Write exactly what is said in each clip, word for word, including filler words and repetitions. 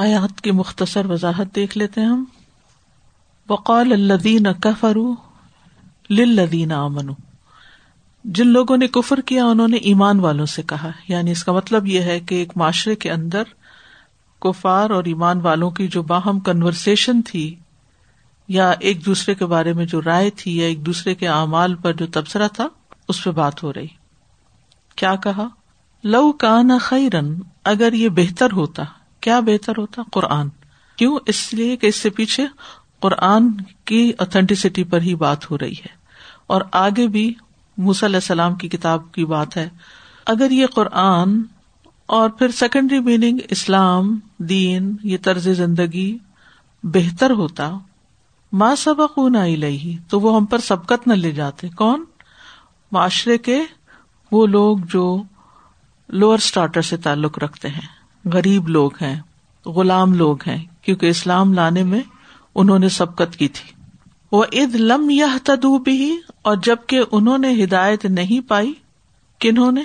آیات کی مختصر وضاحت دیکھ لیتے ہیں ہم. وقال الذین کفروا للذین آمنوا, جن لوگوں نے کفر کیا انہوں نے ایمان والوں سے کہا. یعنی اس کا مطلب یہ ہے کہ ایک معاشرے کے اندر کفار اور ایمان والوں کی جو باہم کنورسیشن تھی, یا ایک دوسرے کے بارے میں جو رائے تھی, یا ایک دوسرے کے اعمال پر جو تبصرہ تھا, اس پہ بات ہو رہی. کیا کہا؟ لو کان خیرن, اگر یہ بہتر ہوتا. کیا بہتر ہوتا؟ قرآن. کیوں؟ اس لیے کہ اس سے پیچھے قرآن کی اتھینٹسٹی پر ہی بات ہو رہی ہے, اور آگے بھی موسیٰ علیہ السلام کی کتاب کی بات ہے. اگر یہ قرآن اور پھر سیکنڈری میننگ اسلام, دین, یہ طرز زندگی بہتر ہوتا, ما سبقونا الیہ, تو وہ ہم پر سبقت نہ لے جاتے. کون؟ معاشرے کے وہ لوگ جو لوور سٹارٹر سے تعلق رکھتے ہیں, غریب لوگ ہیں, غلام لوگ ہیں, کیونکہ اسلام لانے میں انہوں نے سبقت کی تھی. وَإِذْ لَمْ يَهْتَدُوا بِهِ, اور جبکہ انہوں نے ہدایت نہیں پائی. کنہوں نے؟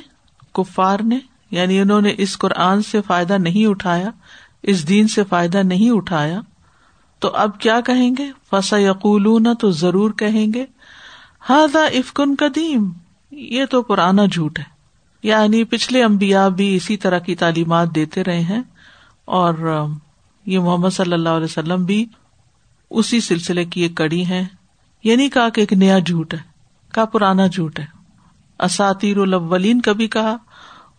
کفار نے. یعنی انہوں نے اس قرآن سے فائدہ نہیں اٹھایا, اس دین سے فائدہ نہیں اٹھایا. تو اب کیا کہیں گے؟ فَسَيَقُولُونَ, تو ضرور کہیں گے, هَذَا إِفْكٌ قَدِيمٌ, یہ تو پرانا جھوٹ ہے. یعنی پچھلے انبیاء بھی اسی طرح کی تعلیمات دیتے رہے ہیں, اور یہ محمد صلی اللہ علیہ وسلم بھی اسی سلسلے کی ایک کڑی ہیں. یہ نہیں کہا کہ ایک نیا جھوٹ ہے, کہا پرانا جھوٹ ہے. اساطیر الاولین کبھی کہا,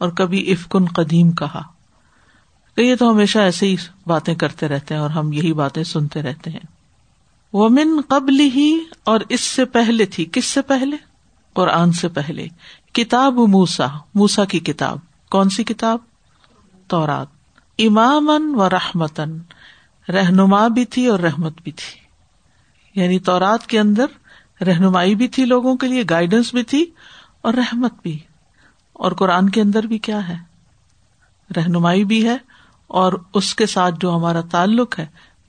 اور کبھی افکن قدیم کہا, کہ یہ تو ہمیشہ ایسے ہی باتیں کرتے رہتے ہیں اور ہم یہی باتیں سنتے رہتے ہیں. ومن قبلہ, اور اس سے پہلے تھی. کس سے پہلے؟ قرآن سے پہلے. کتاب موسیٰ, موسیٰ کی کتاب. کون سی کتاب؟ تورات. اماماً و رحمتاً, رہنما بھی تھی اور رحمت بھی تھی. یعنی تورات کے اندر رہنمائی بھی تھی لوگوں کے لیے, گائیڈنس بھی تھی, اور رحمت بھی. اور قرآن کے اندر بھی کیا ہے؟ رہنمائی بھی ہے, اور اس کے ساتھ جو ہمارا تعلق ہے,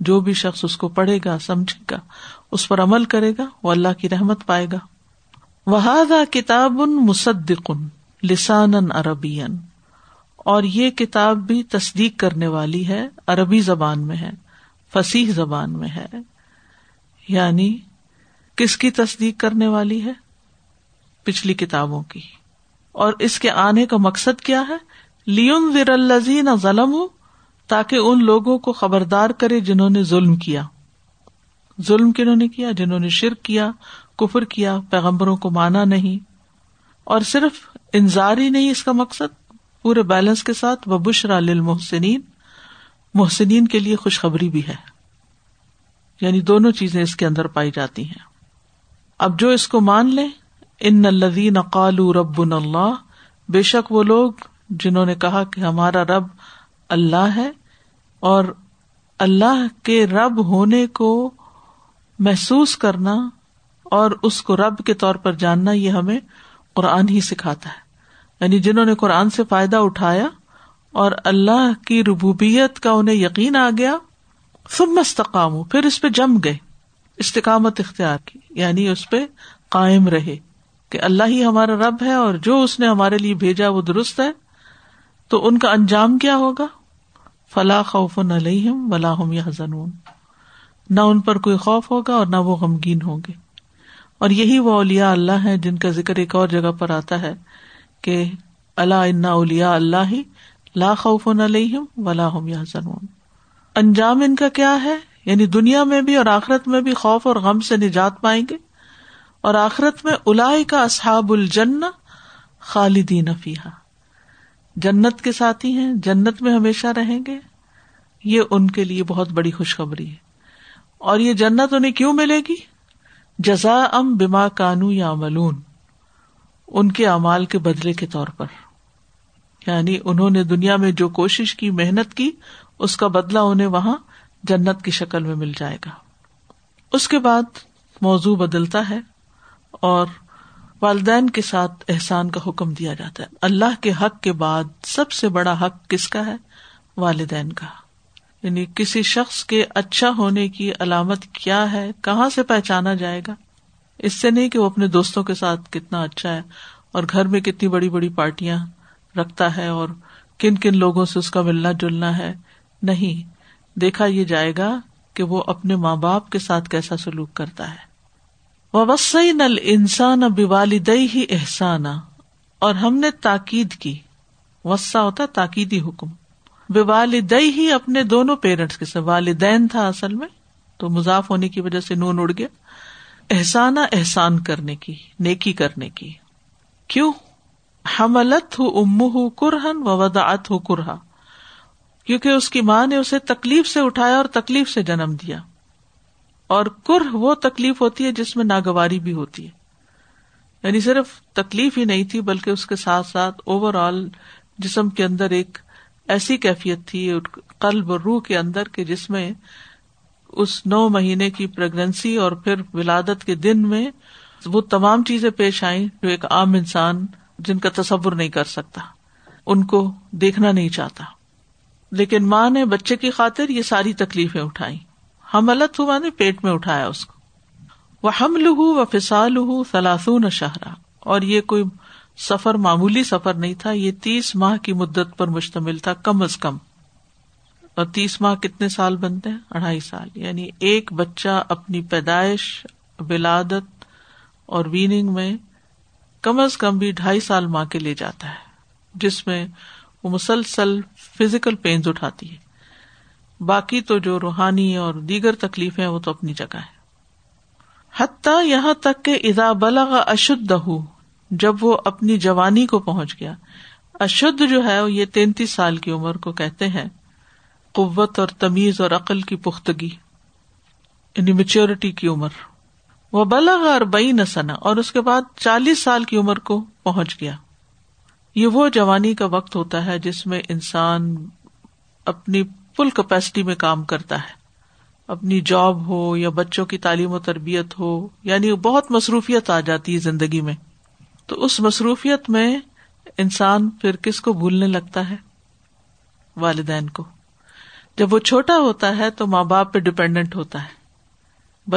جو بھی شخص اس کو پڑھے گا, سمجھے گا, اس پر عمل کرے گا, وہ اللہ کی رحمت پائے گا. وَهَذَا كِتَابٌ مُصَدِّقٌ لِسَانًا عَرَبِيًّا, اور یہ کتاب بھی تصدیق کرنے والی ہے, عربی زبان میں ہے, فصیح زبان میں ہے. یعنی کس کی تصدیق کرنے والی ہے؟ پچھلی کتابوں کی. اور اس کے آنے کا مقصد کیا ہے؟ لِيُنذِرَ الَّذِينَ ظَلَمُوا, تاکہ ان لوگوں کو خبردار کرے جنہوں نے ظلم کیا. ظلم کنہوں نے کیا؟ جنہوں نے شرک کیا, کفر کیا, پیغمبروں کو مانا نہیں. اور صرف انذار ہی نہیں اس کا مقصد, پورے بیلنس کے ساتھ وبشریٰ للمحسنین, محسنین کے لیے خوشخبری بھی ہے. یعنی دونوں چیزیں اس کے اندر پائی جاتی ہیں. اب جو اس کو مان لیں, ان الذین قالوا ربنا اللہ, بے شک وہ لوگ جنہوں نے کہا کہ ہمارا رب اللہ ہے, اور اللہ کے رب ہونے کو محسوس کرنا اور اس کو رب کے طور پر جاننا, یہ ہمیں قرآن ہی سکھاتا ہے. یعنی جنہوں نے قرآن سے فائدہ اٹھایا اور اللہ کی ربوبیت کا انہیں یقین آ گیا, ثم استقاموا, پھر اس پہ جم گئے, استقامت اختیار کی, یعنی اس پہ قائم رہے کہ اللہ ہی ہمارا رب ہے اور جو اس نے ہمارے لیے بھیجا وہ درست ہے. تو ان کا انجام کیا ہوگا؟ فلا خوف علیہم ولا هم یحزنون, نہ ان پر کوئی خوف ہوگا اور نہ وہ غمگین ہوں گے. اور یہی وہ اولیاء اللہ ہیں جن کا ذکر ایک اور جگہ پر آتا ہے کہ الا ان اولیاء اللہ لا خوف علیہم ولا هم یحزنون. انجام ان کا کیا ہے؟ یعنی دنیا میں بھی اور آخرت میں بھی خوف اور غم سے نجات پائیں گے, اور آخرت میں اولئک اصحاب الجنہ خالدین فیہا, جنت کے ساتھی ہیں, جنت میں ہمیشہ رہیں گے. یہ ان کے لیے بہت بڑی خوشخبری ہے. اور یہ جنت انہیں کیوں ملے گی؟ جزاء بما کانوا یعملون, ان کے اعمال کے بدلے کے طور پر. یعنی انہوں نے دنیا میں جو کوشش کی, محنت کی, اس کا بدلہ انہیں وہاں جنت کی شکل میں مل جائے گا. اس کے بعد موضوع بدلتا ہے اور والدین کے ساتھ احسان کا حکم دیا جاتا ہے. اللہ کے حق کے بعد سب سے بڑا حق کس کا ہے؟ والدین کا. یعنی کسی شخص کے اچھا ہونے کی علامت کیا ہے, کہاں سے پہچانا جائے گا؟ اس سے نہیں کہ وہ اپنے دوستوں کے ساتھ کتنا اچھا ہے اور گھر میں کتنی بڑی بڑی پارٹیاں رکھتا ہے اور کن کن لوگوں سے اس کا ملنا جلنا ہے. نہیں, دیکھا یہ جائے گا کہ وہ اپنے ماں باپ کے ساتھ کیسا سلوک کرتا ہے. وَوَصَّيْنَا الْإِنسَانَ بِوَالِدَيْهِ إِحْسَانًا، اور ہم نے تاکید کی، وصا ہوتا تاکیدی حکم، بِوَالِدَيْهِ اپنے دونوں پیرنٹس کے ساتھ، والدین تھا اصل میں تو مضاف ہونے کی وجہ سے نون اڑ گیا، احسانہ احسان کرنے کی، نیکی کرنے کی. کیوں؟ حملتہ امہ کرہا ووضعتہ کرہا، کیونکہ اس کی ماں نے اسے تکلیف سے اٹھایا اور تکلیف سے جنم دیا، اور کرہ وہ تکلیف ہوتی ہے جس میں ناگواری بھی ہوتی ہے، یعنی صرف تکلیف ہی نہیں تھی بلکہ اس کے ساتھ ساتھ اوور آل جسم کے اندر ایک ایسی کیفیت تھی قلب اور روح کے اندر کہ جس میں اس نو مہینے کی پریگننسی اور پھر ولادت کے دن میں وہ تمام چیزیں پیش آئیں جو ایک عام انسان جن کا تصور نہیں کر سکتا، ان کو دیکھنا نہیں چاہتا، لیکن ماں نے بچے کی خاطر یہ ساری تکلیفیں اٹھائیں. حملت ہوا نے پیٹ میں اٹھایا اس کو، وحملہ وفصالہ ثلاثون شہرا، اور یہ کوئی سفر معمولی سفر نہیں تھا، یہ تیس ماہ کی مدت پر مشتمل تھا کم از کم. اور تیس ماہ کتنے سال بنتے ہیں؟ اڑھائی سال. یعنی ایک بچہ اپنی پیدائش، ولادت اور ویننگ میں کم از کم بھی ڈھائی سال ماں کے لے جاتا ہے، جس میں وہ مسلسل فزیکل پینز اٹھاتی ہے، باقی تو جو روحانی اور دیگر تکلیفیں وہ تو اپنی جگہ ہے. حتیٰ یہاں تک کہ اذا بلغ اشدہ، جب وہ اپنی جوانی کو پہنچ گیا. اشد جو ہے یہ تینتیس سال کی عمر کو کہتے ہیں، قوت اور تمیز اور عقل کی پختگی، یعنی میچیورٹی کی عمر. وبلغ اربعین سنہ، اور اس کے بعد چالیس سال کی عمر کو پہنچ گیا. یہ وہ جوانی کا وقت ہوتا ہے جس میں انسان اپنی فل کیپیسٹی میں کام کرتا ہے، اپنی جاب ہو یا بچوں کی تعلیم و تربیت ہو، یعنی بہت مصروفیت آ جاتی ہے زندگی میں. تو اس مصروفیت میں انسان پھر کس کو بھولنے لگتا ہے؟ والدین کو. جب وہ چھوٹا ہوتا ہے تو ماں باپ پہ ڈیپینڈنٹ ہوتا ہے.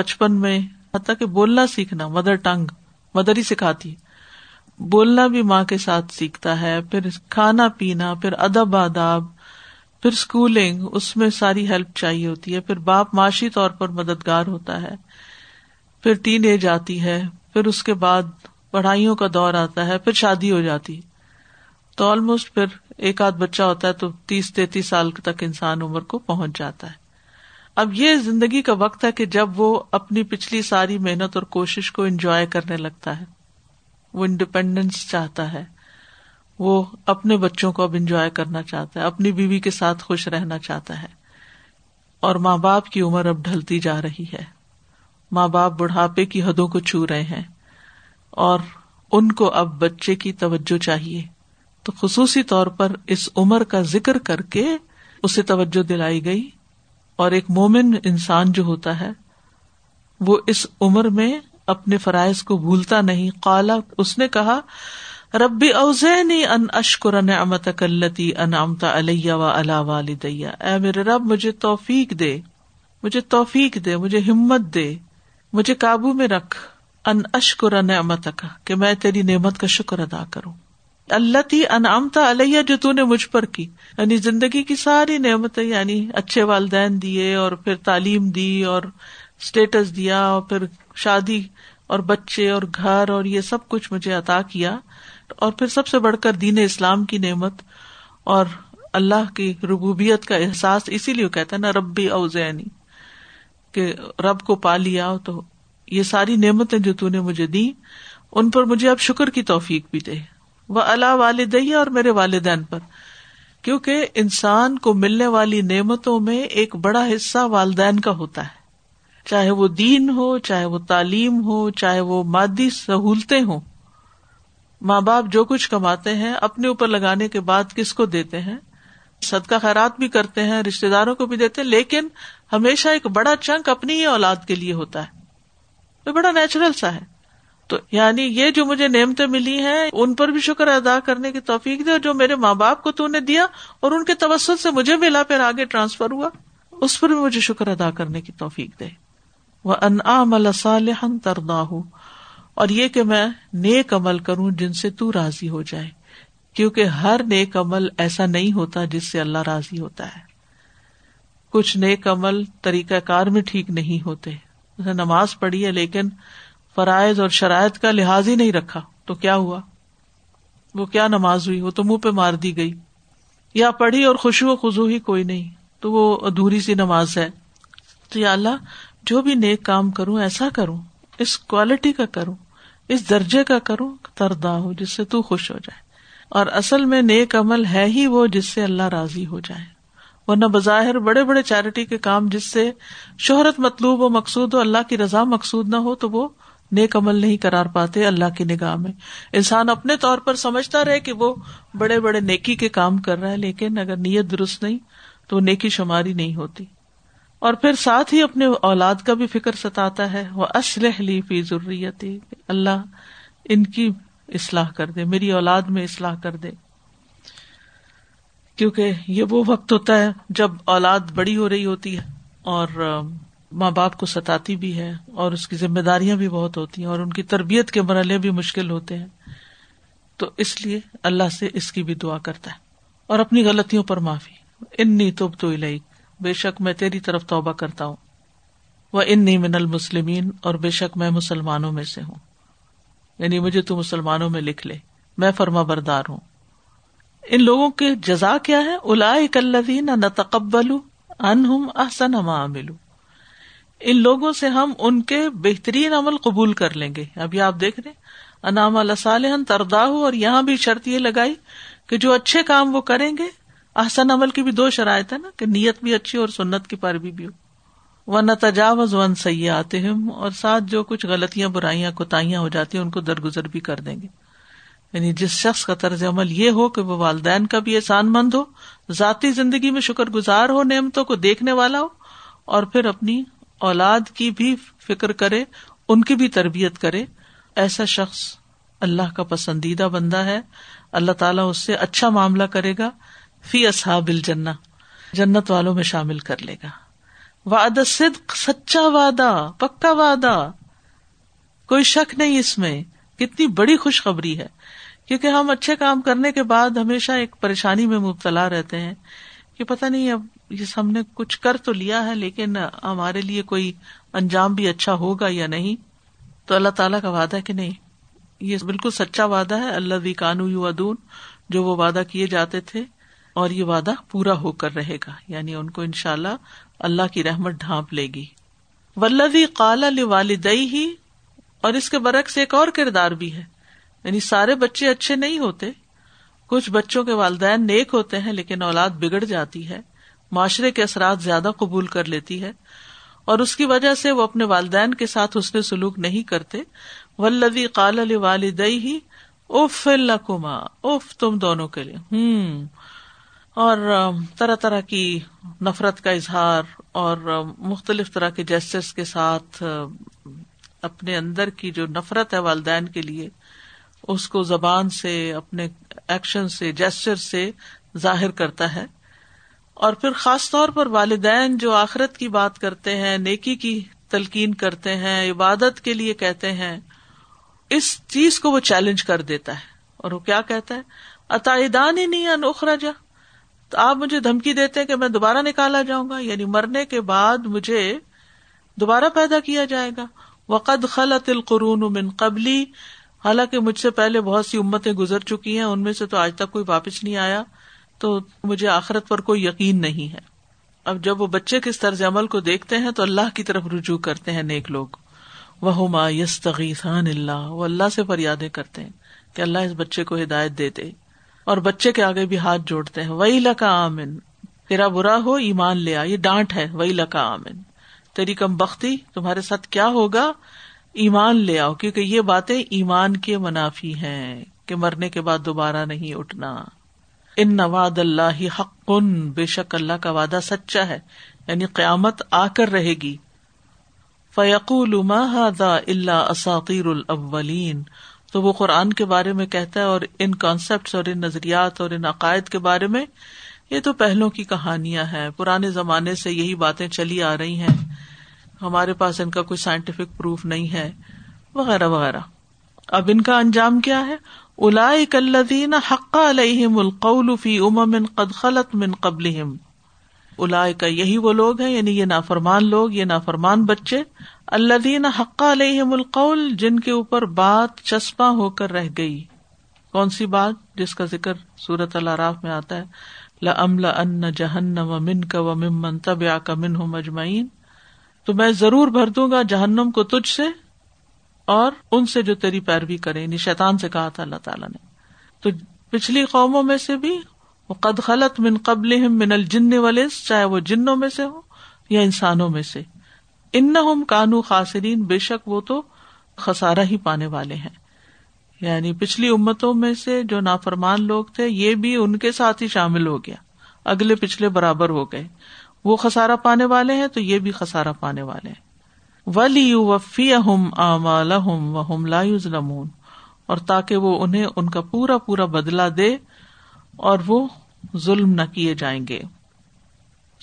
بچپن میں حتیٰ کہ بولنا سیکھنا، مدر ٹنگ مدر ہی سکھاتی ہے، بولنا بھی ماں کے ساتھ سیکھتا ہے، پھر کھانا پینا، پھر ادب آداب، پھر اسکولنگ، اس میں ساری ہیلپ چاہیے ہوتی ہے. پھر باپ معاشی طور پر مددگار ہوتا ہے، پھر ٹین ایج آتی ہے، پھر اس کے بعد پڑھائیوں کا دور آتا ہے، پھر شادی ہو جاتی ہے. تو آلموسٹ پھر ایک آدھ بچہ ہوتا ہے تو تیس تینتیس سال تک انسان عمر کو پہنچ جاتا ہے. اب یہ زندگی کا وقت ہے کہ جب وہ اپنی پچھلی ساری محنت اور کوشش کو انجوائے کرنے لگتا ہے. وہ انڈیپینڈنس چاہتا ہے، وہ اپنے بچوں کو اب انجوائے کرنا چاہتا ہے، اپنی بیوی کے ساتھ خوش رہنا چاہتا ہے. اور ماں باپ کی عمر اب ڈھلتی جا رہی ہے، ماں باپ بڑھاپے کی حدوں کو چھو رہے ہیں اور ان کو اب بچے کی توجہ چاہیے. تو خصوصی طور پر اس عمر کا ذکر کر کے اسے توجہ دلائی گئی. اور ایک مومن انسان جو ہوتا ہے وہ اس عمر میں اپنے فرائض کو بھولتا نہیں. قال، اس نے کہا، ربی اوزعنی ان اشکر نعمتک التی انعمت علی وعلی والدی، اے میرے رب مجھے توفیق دے، مجھے توفیق دے، مجھے ہمت دے، مجھے قابو میں رکھ، ان اشکر نعمتک، کہ میں تیری نعمت کا شکر ادا کروں، اللتی انعمت علیہ، جو تو نے مجھ پر کی. یعنی زندگی کی ساری نعمتیں، یعنی اچھے والدین دیے اور پھر تعلیم دی اور اسٹیٹس دیا اور پھر شادی اور بچے اور گھر اور یہ سب کچھ مجھے عطا کیا، اور پھر سب سے بڑھ کر دین اسلام کی نعمت اور اللہ کی ربوبیت کا احساس. اسی لیے کہتا ہے نا ربی اوزعنی، کہ رب کو پا لیا تو یہ ساری نعمتیں جو تو نے مجھے دی ان پر مجھے اب شکر کی توفیق بھی دے، وعلی والدیہ، اور میرے والدین پر، کیونکہ انسان کو ملنے والی نعمتوں میں ایک بڑا حصہ والدین کا ہوتا ہے، چاہے وہ دین ہو، چاہے وہ تعلیم ہو، چاہے وہ مادی سہولتیں ہوں. ماں باپ جو کچھ کماتے ہیں اپنے اوپر لگانے کے بعد کس کو دیتے ہیں؟ صدقہ خیرات بھی کرتے ہیں، رشتے داروں کو بھی دیتے ہیں، لیکن ہمیشہ ایک بڑا چنک اپنی ہی اولاد کے لیے ہوتا ہے. یہ بڑا نیچرل سا ہے. تو یعنی یہ جو مجھے نعمتیں ملی ہیں ان پر بھی شکر ادا کرنے کی توفیق دے، اور جو میرے ماں باپ کو تو نے دیا اور ان کے توسط سے مجھے ملا، پھر آگے ٹرانسفر ہوا، اس پر بھی مجھے شکر ادا کرنے کی توفیق دے. وَأَنْ أَعْمَلَ صَالِحًا تَرْضَاهُ، اور یہ کہ میں نیک عمل کروں جن سے تو راضی ہو جائے، کیونکہ ہر نیک عمل ایسا نہیں ہوتا جس سے اللہ راضی ہوتا ہے. کچھ نیک عمل طریقہ کار میں ٹھیک نہیں ہوتے. جیسے نماز پڑھی ہے لیکن فرائض اور شرائط کا لحاظ ہی نہیں رکھا تو کیا ہوا؟ وہ کیا نماز ہوئی؟ وہ تو منہ پہ مار دی گئی. یا پڑھی اور خشوع و خضوع ہی کوئی نہیں تو وہ ادھوری سی نماز ہے. تو یا اللہ جو بھی نیک کام کروں ایسا کروں, اس کوالٹی کا کروں, اس درجے کا کروں تردا ہو, جس سے تو خوش ہو جائے. اور اصل میں نیک عمل ہے ہی وہ جس سے اللہ راضی ہو جائے, ورنہ بظاہر بڑے بڑے چیریٹی کے کام جس سے شہرت مطلوب و مقصود ہو, اللہ کی رضا مقصود نہ ہو تو وہ نیک عمل نہیں قرار پاتے اللہ کی نگاہ میں. انسان اپنے طور پر سمجھتا رہے کہ وہ بڑے بڑے نیکی کے کام کر رہا ہے, لیکن اگر نیت درست نہیں تو نیکی شماری نہیں ہوتی. اور پھر ساتھ ہی اپنے اولاد کا بھی فکر ستاتا ہے, وَأَصْلِحْ لِي فِي ذُرِّيَّتِي, اللہ ان کی اصلاح کر دے, میری اولاد میں اصلاح کر دے. کیونکہ یہ وہ وقت ہوتا ہے جب اولاد بڑی ہو رہی ہوتی ہے اور ماں باپ کو ستاتی بھی ہے, اور اس کی ذمہ داریاں بھی بہت ہوتی ہیں, اور ان کی تربیت کے مرحلے بھی مشکل ہوتے ہیں. تو اس لیے اللہ سے اس کی بھی دعا کرتا ہے اور اپنی غلطیوں پر معافی. انی تبت الیک, بے شک میں تیری طرف توبہ کرتا ہوں, وانی من المسلمین, اور بے شک میں مسلمانوں میں سے ہوں, یعنی مجھے تو مسلمانوں میں لکھ لے, میں فرما بردار ہوں. ان لوگوں کے جزا کیا ہے؟ اولئک الذین نتقبل عنہم احسن ما عملوا, ان لوگوں سے ہم ان کے بہترین عمل قبول کر لیں گے. ابھی آپ دیکھ رہے ہیں انعم علی صالحا ترداہ, اور یہاں بھی شرط یہ لگائی کہ جو اچھے کام وہ کریں گے, احسن عمل کی بھی دو شرائط ہے نا, کہ نیت بھی اچھی اور سنت کی پیروی بھی ہو. ونتجاوز عن سیئاتہم, اور ساتھ جو کچھ غلطیاں برائیاں کوتاہیاں ہو جاتی ہیں ان کو درگزر بھی کر دیں گے. یعنی جس شخص کا طرز عمل یہ ہو کہ وہ والدین کا بھی احسان مند ہو, ذاتی زندگی میں شکر گزار ہو, نعمتوں کو دیکھنے والا ہو, اور پھر اپنی اولاد کی بھی فکر کرے, ان کی بھی تربیت کرے, ایسا شخص اللہ کا پسندیدہ بندہ ہے. اللہ تعالیٰ اس سے اچھا معاملہ کرے گا, فی اصحاب الجنہ, جنت والوں میں شامل کر لے گا. وعد الصدق, سچا وعدہ, پکا وعدہ, کوئی شک نہیں اس میں. کتنی بڑی خوشخبری ہے, کیونکہ ہم اچھے کام کرنے کے بعد ہمیشہ ایک پریشانی میں مبتلا رہتے ہیں کہ پتہ نہیں اب یہ ہم نے کچھ کر تو لیا ہے لیکن ہمارے لیے کوئی انجام بھی اچھا ہوگا یا نہیں. تو اللہ تعالیٰ کا وعدہ ہے کہ نہیں, یہ بالکل سچا وعدہ ہے, الذی کانوا یوعدون, جو وہ وعدہ کیے جاتے تھے, اور یہ وعدہ پورا ہو کر رہے گا, یعنی ان کو انشاءاللہ اللہ کی رحمت ڈھانپ لے گی. والذی قال لوالدیہ, اور اس کے برعکس ایک اور کردار بھی ہے, یعنی سارے بچے اچھے نہیں ہوتے, کچھ بچوں کے والدین نیک ہوتے ہیں لیکن اولاد بگڑ جاتی ہے, معاشرے کے اثرات زیادہ قبول کر لیتی ہے, اور اس کی وجہ سے وہ اپنے والدین کے ساتھ حسن سلوک نہیں کرتے. والذی قال لوالدیہ اف لکما, اف تم دونوں کے لیے, ہوں, اور طرح طرح کی نفرت کا اظہار اور مختلف طرح کے جسٹس کے ساتھ اپنے اندر کی جو نفرت ہے والدین کے لیے اس کو زبان سے, اپنے ایکشن سے, جسچر سے ظاہر کرتا ہے. اور پھر خاص طور پر والدین جو آخرت کی بات کرتے ہیں, نیکی کی تلقین کرتے ہیں, عبادت کے لیے کہتے ہیں, اس چیز کو وہ چیلنج کر دیتا ہے. اور وہ کیا کہتا ہے؟ اتعدانی ان اخرج, تو آپ مجھے دھمکی دیتے ہیں کہ میں دوبارہ نکالا جاؤں گا, یعنی مرنے کے بعد مجھے دوبارہ پیدا کیا جائے گا. وقد خلت القرون من قبلی, حالانکہ مجھ سے پہلے بہت سی امتیں گزر چکی ہیں, ان میں سے تو آج تک کوئی واپس نہیں آیا, تو مجھے آخرت پر کوئی یقین نہیں ہے. اب جب وہ بچے کس طرز عمل کو دیکھتے ہیں تو اللہ کی طرف رجوع کرتے ہیں نیک لوگ. وَهُمَا يَسْتَغِيثَانِ اللَّهَ, وہ اللہ سے فریادیں کرتے ہیں کہ اللہ اس بچے کو ہدایت دے دے, اور بچے کے آگے بھی ہاتھ جوڑتے ہیں. وَيْلَكَ آمِن, تیرا برا ہو ایمان لے آ, یہ ڈانٹ ہے. وَيْلَكَ آمِن, تیری کم بختی, تمہارے ساتھ کیا ہوگا, ایمان لے آؤ, کیونکہ یہ باتیں ایمان کے منافی ہیں کہ مرنے کے بعد دوبارہ نہیں اٹھنا. ان وعد اللہ حق, بے شک اللہ کا وعدہ سچا ہے, یعنی قیامت آ کر رہے گی. فَيَقُولُ مَا هَذَا إِلَّا أَسَاطِيرُ الْأَوَّلِينَ, تو وہ قرآن کے بارے میں کہتا ہے, اور ان کانسیپٹس اور ان نظریات اور ان عقائد کے بارے میں, یہ تو پہلوں کی کہانیاں ہیں, پرانے زمانے سے یہی باتیں چلی آ رہی ہیں, ہمارے پاس ان کا کوئی سائنٹیفک پروف نہیں ہے, وغیرہ وغیرہ. اب ان کا انجام کیا ہے؟ اولئک الذین حق علیہم القول فی امم قد خلت من قبلہم, اولئک یہی وہ لوگ ہیں، یعنی یہ نافرمان لوگ، یہ نافرمان بچے، الذین حق علیہم القول، جن کے اوپر بات چسپاں ہو کر رہ گئی. کون سی بات؟ جس کا ذکر سورۃ الاعراف میں آتا ہے، لَأَمْلَأَنَّ جَهَنَّمَ مِنْكَ وَمِمَّنْ تَبِعَكَ مِنْهُمْ أَجْمَعِينَ، تو میں ضرور بھر دوں گا جہنم کو تجھ سے اور ان سے جو تیری پیروی کریں، یعنی شیطان سے کہا تھا اللہ تعالیٰ نے. تو پچھلی قوموں میں سے بھی، وقد خلت من قبلہم من الجن والانس، چاہے وہ جنوں میں سے ہو یا انسانوں میں سے، انہم کانوا خاسرین، بے شک وہ تو خسارہ ہی پانے والے ہیں. یعنی پچھلی امتوں میں سے جو نافرمان لوگ تھے، یہ بھی ان کے ساتھ ہی شامل ہو گیا، اگلے پچھلے برابر ہو گئے، وہ خسارہ پانے والے ہیں تو یہ بھی خسارہ پانے والے ہیں. وَلِيُوَفِّيَهُمْ آمَالَهُمْ وَهُمْ لَا يُظْلَمُونَ، اور تاکہ وہ انہیں ان کا پورا پورا بدلہ دے اور وہ ظلم نہ کیے جائیں گے.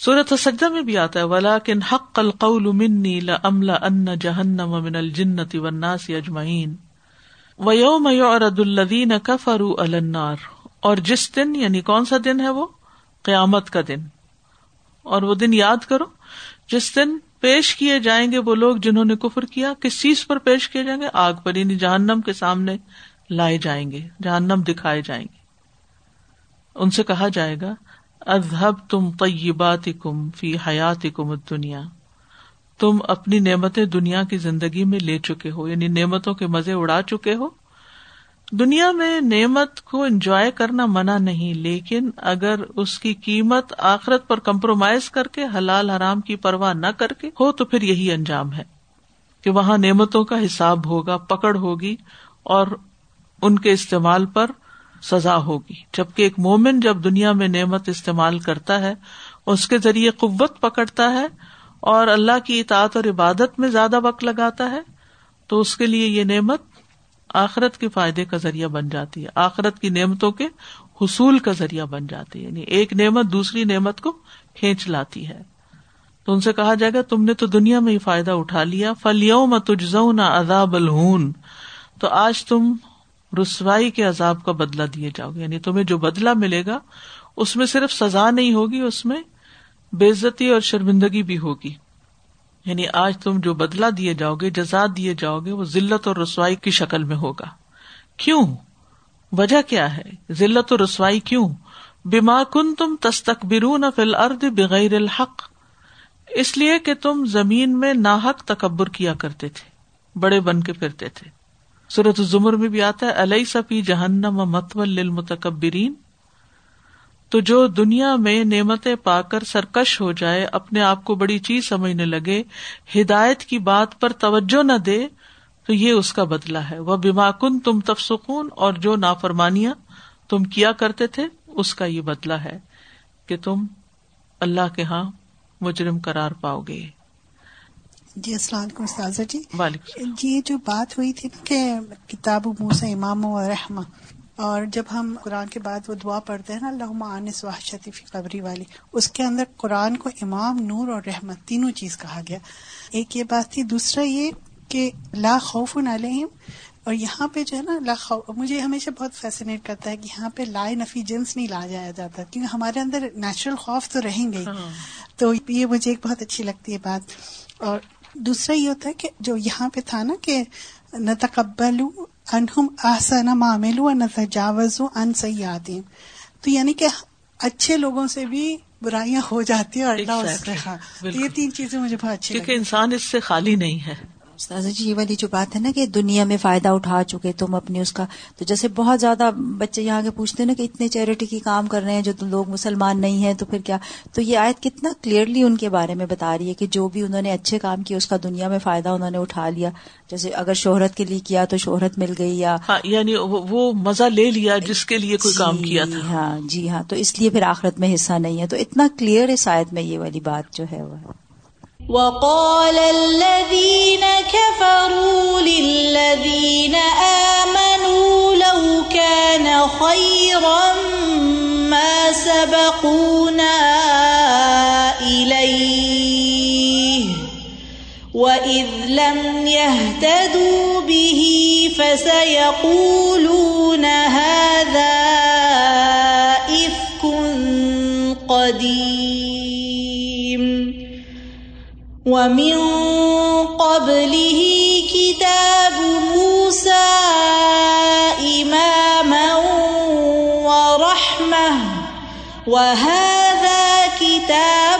سورۃ السجدہ میں بھی آتا ہے، وَلَكِنْ حَقَّ الْقَوْلُ مِنِّي لَأَمْلَأَنَّ جَهَنَّمَ مِنَ الْجِنَّةِ وَالنَّاسِ أَجْمَعِينَ وَيَوْمَ يُعْرَضُ الَّذِينَ كَفَرُوا عَلَى النَّارِ، اور جس دن، یعنی کون سا دن ہے وہ؟ قیامت کا دن. اور وہ دن یاد کرو جس دن پیش کیے جائیں گے وہ لوگ جنہوں نے کفر کیا. کس چیز پر پیش کیے جائیں گے؟ آگ پر، یعنی جہنم کے سامنے لائے جائیں گے، جہنم دکھائے جائیں گے. ان سے کہا جائے گا، اذھبتم طیباتکم فی حیاتکم الدنیا، تم اپنی نعمتیں دنیا کی زندگی میں لے چکے ہو، یعنی نعمتوں کے مزے اڑا چکے ہو. دنیا میں نعمت کو انجوائے کرنا منع نہیں، لیکن اگر اس کی قیمت آخرت پر کمپرومائز کر کے، حلال حرام کی پرواہ نہ کر کے ہو، تو پھر یہی انجام ہے کہ وہاں نعمتوں کا حساب ہوگا، پکڑ ہوگی اور ان کے استعمال پر سزا ہوگی. جبکہ ایک مومن جب دنیا میں نعمت استعمال کرتا ہے، اس کے ذریعے قوت پکڑتا ہے اور اللہ کی اطاعت اور عبادت میں زیادہ وقت لگاتا ہے، تو اس کے لیے یہ نعمت آخرت کے فائدے کا ذریعہ بن جاتی ہے، آخرت کی نعمتوں کے حصول کا ذریعہ بن جاتی ہے. یعنی ایک نعمت دوسری نعمت کو کھینچ لاتی ہے. تو ان سے کہا جائے گا، تم نے تو دنیا میں ہی فائدہ اٹھا لیا. فَالْيَوْمَ تُجْزَوْنَ عَذَابَ الْهُونِ، تو آج تم رسوائی کے عذاب کا بدلہ دیے جاؤ گے. یعنی تمہیں جو بدلہ ملے گا اس میں صرف سزا نہیں ہوگی، اس میں بے عزتی اور شرمندگی بھی ہوگی. یعنی آج تم جو بدلہ دیے جاؤ گے، جزا دیے جاؤ گے، وہ ذلت اور رسوائی کی شکل میں ہوگا. کیوں؟ وجہ کیا ہے ذلت اور رسوائی کیوں؟ بما کنتم تستکبرون فی الارض بغیر الحق، اس لیے کہ تم زمین میں ناحق تکبر کیا کرتے تھے، بڑے بن کے پھرتے تھے. سورۃ الزمر میں بھی آتا ہے، الیس فی جہنم مثوی للمتکبرین، تو جو دنیا میں نعمتیں پا کر سرکش ہو جائے، اپنے آپ کو بڑی چیز سمجھنے لگے، ہدایت کی بات پر توجہ نہ دے، تو یہ اس کا بدلہ ہے. وَبِمَا كُنْتُمْ تَفْسُقُونَ، اور جو نافرمانیاں تم کیا کرتے تھے اس کا یہ بدلہ ہے کہ تم اللہ کے ہاں مجرم قرار پاؤ گے. جی السلام علیکم استاذہ جی. وعلیکم. یہ جو بات ہوئی تھی نا کہ کتاب موسیٰ امام و رحمہ، اور جب ہم قرآن کے بعد وہ دعا پڑھتے ہیں نا، اللہم آنس وحشتی فی قبری والی، اس کے اندر قرآن کو امام، نور اور رحمت تینوں چیز کہا گیا. ایک یہ بات تھی. دوسرا یہ کہ لا خوف علیہم، اور یہاں پہ جو ہے نا لا خوف، مجھے ہمیشہ بہت فیسینیٹ کرتا ہے کہ یہاں پہ لائے نفی جنس نہیں لا جایا جاتا، کیونکہ ہمارے اندر نیچرل خوف تو رہیں گے. تو یہ مجھے ایک بہت اچھی لگتی ہے بات. اور دوسرا یہ ہوتا ہے کہ جو یہاں پہ تھا نا کہ نَتَقَبَّلُوا أَنْهُمْ أَحْسَنَ مَا عَمِلُوا وَنَتَجَاوَزُوا عَنْ سَيِّئَاتِهِمْ، تو یعنی کہ اچھے لوگوں سے بھی برائیاں ہو جاتی ہیں اور اللہ اس کے ہاں. یہ تین چیزیں مجھے بہت اچھی لگی، کیونکہ انسان اس سے خالی نہیں ہے. استاذ جی یہ والی جو بات ہے نا کہ دنیا میں فائدہ اٹھا چکے تم اپنے اس کا، تو جیسے بہت زیادہ بچے یہاں کے پوچھتے ہیں نا کہ اتنے چیریٹی کی کام کر رہے ہیں جو لوگ مسلمان نہیں ہیں تو پھر کیا، تو یہ آیت کتنا کلیئرلی ان کے بارے میں بتا رہی ہے کہ جو بھی انہوں نے اچھے کام کیے اس کا دنیا میں فائدہ انہوں نے اٹھا لیا. جیسے اگر شہرت کے لیے کیا تو شہرت مل گئی، یا یعنی وہ مزہ لے لیا جس کے لیے کوئی کام کیا تھا. ہاں جی ہاں، تو اس لیے پھر آخرت میں حصہ نہیں ہے. تو اتنا کلیئر اس آیت میں یہ والی بات جو ہے وہ. وَقَالَ الَّذِينَ كَفَرُوا لِلَّذِينَ آمَنُوا لَوْ كَانَ خَيْرًا مَا سَبَقُونَا إِلَيْهِ وَإِذْ لَمْ يَهْتَدُوا بِهِ فَسَيَقُولُونَ هَذَا إِفْكٌ قَدِيمٌ. وَمِن قَبْلِهِ كِتَابُ مُوسَى إِمَامًا وَرَحْمَةً وَهَذَا كِتَابٌ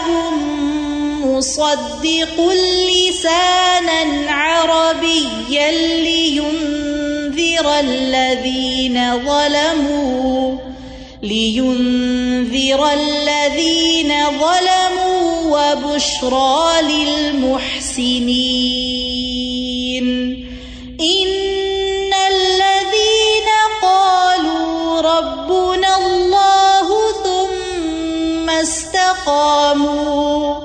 مُصَدِّقٌ لِسَانًا عَرَبِيًّا لِيُنذِرَ الَّذِينَ ظَلَمُوا لِيُنذِرَ الَّذِينَ ظَلَمُوا وَبُشْرَى لِلْمُحْسِنِينَ إِنَّ الَّذِينَ قَالُوا رَبُّنَا اللَّهُ ثُمَّ اسْتَقَامُوا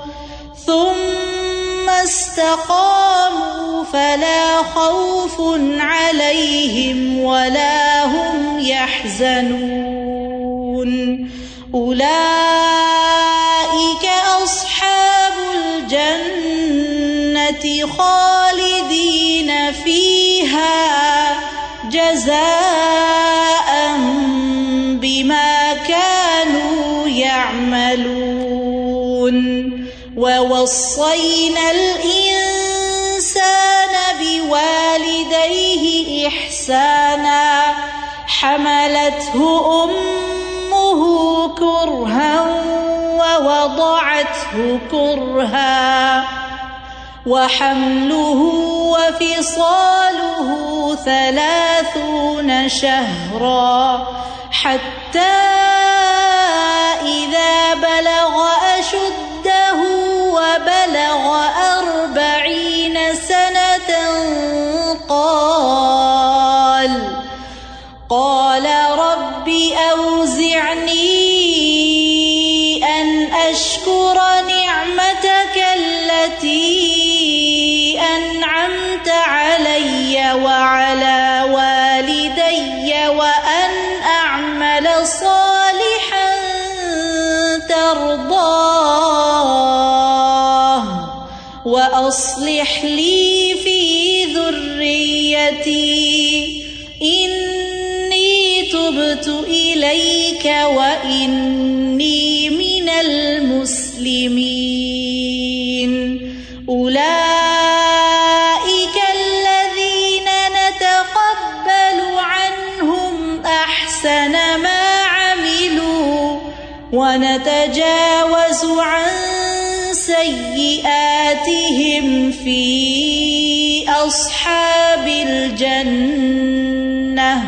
ثُمَّ اسْتَقَامُوا فَلَا خَوْفٌ عَلَيْهِمْ وَلَا هُمْ يَحْزَنُونَ أُولَئِكَ أصحاب الجنة خالدين فيها جزاء بما كانوا يعملون ووصينا الإنسان بوالديه إحسانا حملته أمه كرها ووضعته كرها وحمله وفصاله ثلاثون شهرا حتى إذا بلغ أشده وبلغ أربعين سنة قال قال رب أوزعني أن أشكر نعمتك التي أنعمت علي وعلى والدي وأن أعمل صالحا ترضاه وأصلح لي في ذريتي إني تبت إليك وإني من المسلمين أولئك الذين نتقبل عنهم أحسن ما عملوا ونتجاوز عن سيئاتهم في أصحاب الجنة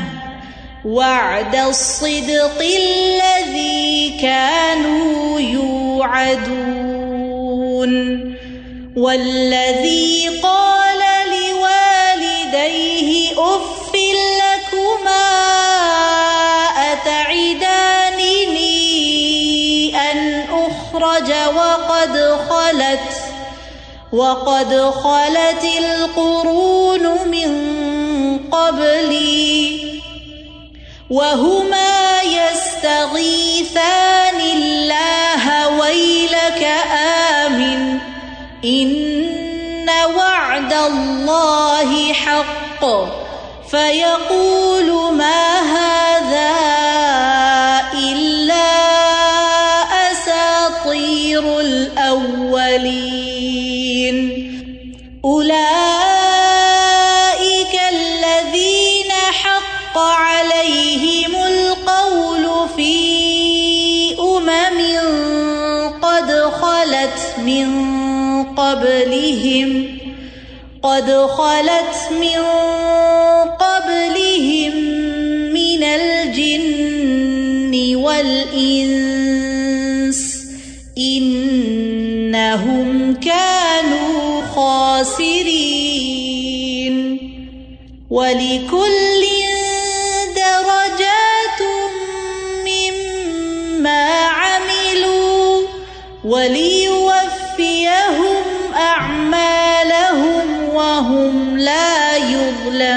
وعد الصدق الذي كانوا يوعدون والذي قال لوالديه أف لكما أتعدانني أن أخرج وقد خلت وقد خلت القرون من قبلي وَهُمَا يَسْتَغِيثَانِ اللَّهَ وَيْلَكَ آمِنْ إِنَّ وَعْدَ اللَّهِ حَقٌّ فَيَقُولُ مَا هَذَا إِلَّا أَسَاطِيرُ الْأَوَّلِينَ أُولَٰئِكَ عليهم القول في أمم قد خلت من قبلهم قد خلت من قبلهم من الجن والإنس إنهم كانوا خاسرين ولكل وليوفيهم أعمالهم وهم لا يظلمون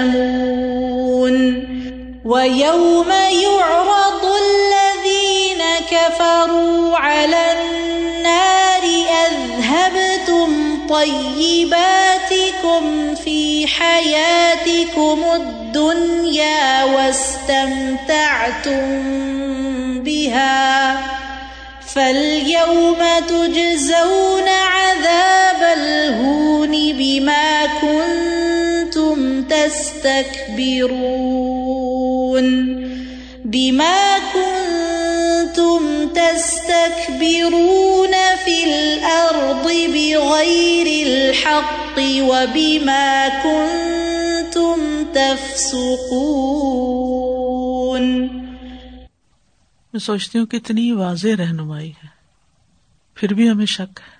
ويوم يعرض الذين كفروا على النار أذهبتم طيباتكم في حياتكم الدنيا واستمتعتم بها فَالْيَوْمَ تُجْزَوْنَ عَذَابَ تستكبرون بما كنتم تستكبرون في الأرض بغير الحق وبما كنتم تفسقون. میں سوچتی ہوں کتنی واضح رہنمائی ہے، پھر بھی ہمیں شک ہے.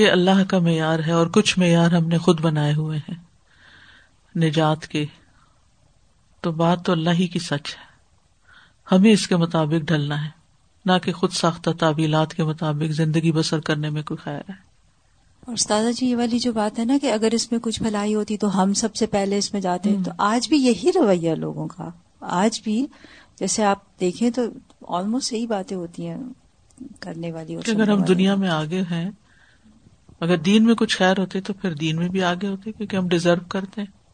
یہ اللہ کا معیار ہے اور کچھ معیار ہم نے خود بنائے ہوئے ہیں نجات کے، تو بات تو اللہ ہی کی سچ ہے، ہمیں اس کے مطابق ڈھلنا ہے، نہ کہ خود ساختہ تعبیلات کے مطابق زندگی بسر کرنے میں کوئی خیر ہے. اور استاذہ جی یہ والی جو بات ہے نا کہ اگر اس میں کچھ بھلائی ہوتی تو ہم سب سے پہلے اس میں جاتے ہیں، تو آج بھی یہی رویہ لوگوں کا، آج بھی جیسے آپ دیکھیں تو آلموسٹ یہی باتیں ہوتی ہیں کرنے والی. اگر ہم دنیا میں آگے ہیں، اگر دین میں کچھ خیر ہوتے تو پھر دین میں بھی آگے ہوتے، کیونکہ ہم ڈیزرو کرتے ہیں.